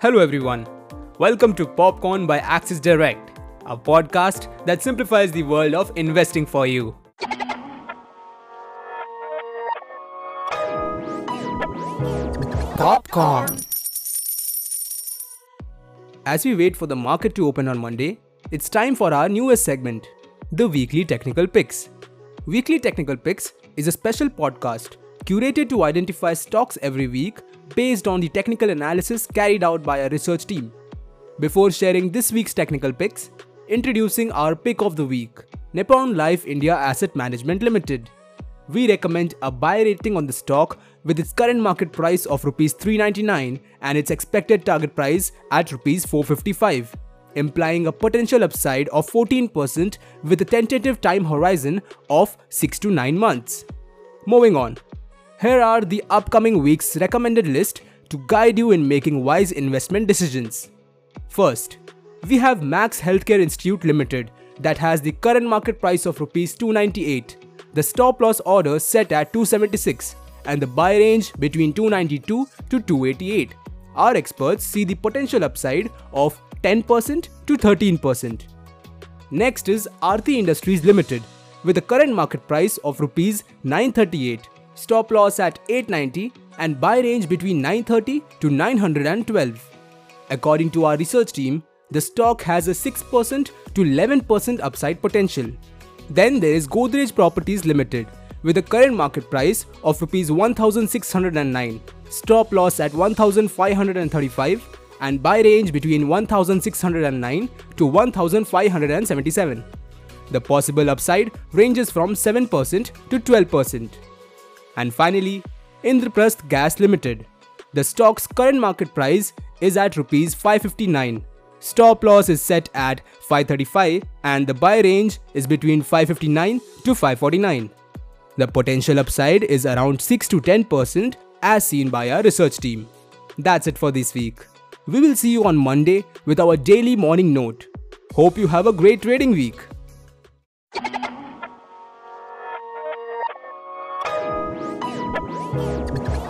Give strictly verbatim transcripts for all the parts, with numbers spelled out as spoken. Hello everyone, welcome to Popcorn by Axis Direct, a podcast that simplifies the world of investing for you. Popcorn. As we wait for the market to open on Monday, it's time for our newest segment, the Weekly Technical Picks. Weekly Technical Picks is a special podcast curated to identify stocks every week based on the technical analysis carried out by a research team. Before sharing this week's technical picks, introducing our pick of the week, Nippon Life India Asset Management Limited. We recommend a buy rating on the stock with its current market price of rupees three ninety-nine and its expected target price at rupees four fifty-five, implying a potential upside of fourteen percent with a tentative time horizon of six to nine months. Moving on, here are the upcoming week's recommended list to guide you in making wise investment decisions. First, we have Max Healthcare Institute Limited that has the current market price of rupees two ninety-eight, the stop loss order set at two seventy-six and the buy range between two ninety-two to two eighty-eight. Our experts see the potential upside of ten percent to thirteen percent. Next is Aarti Industries Limited with a current market price of rupees nine thirty-eight, stop loss at eight ninety and buy range between nine thirty to nine twelve. According to our research team, the stock has a six percent to eleven percent upside potential. Then there is Godrej Properties Limited with a current market price of rupees one thousand six hundred nine, stop loss at one thousand five hundred thirty-five and buy range between one thousand six hundred nine to one thousand five hundred seventy-seven. The possible upside ranges from seven percent to twelve percent. And finally, Indraprasth Gas Limited. The stock's current market price is at rupees five fifty-nine. Stop loss is set at five thirty-five and the buy range is between five fifty-nine to five forty-nine. The potential upside is around six to ten percent as seen by our research team. That's it for this week. We will see you on Monday with our daily morning note. Hope you have a great trading week.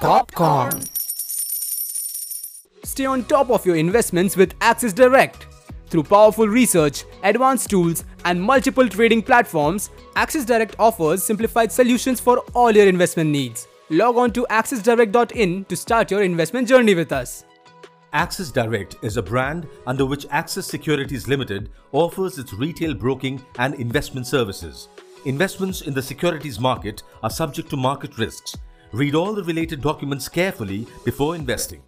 Popcorn. Stay on top of your investments with Axis Direct. Through powerful research, advanced tools, and multiple trading platforms, Axis Direct offers simplified solutions for all your investment needs. Log on to axis direct dot in to start your investment journey with us. Axis Direct is a brand under which Axis Securities Limited offers its retail broking and investment services. Investments in the securities market are subject to market risks. Read all the related documents carefully before investing.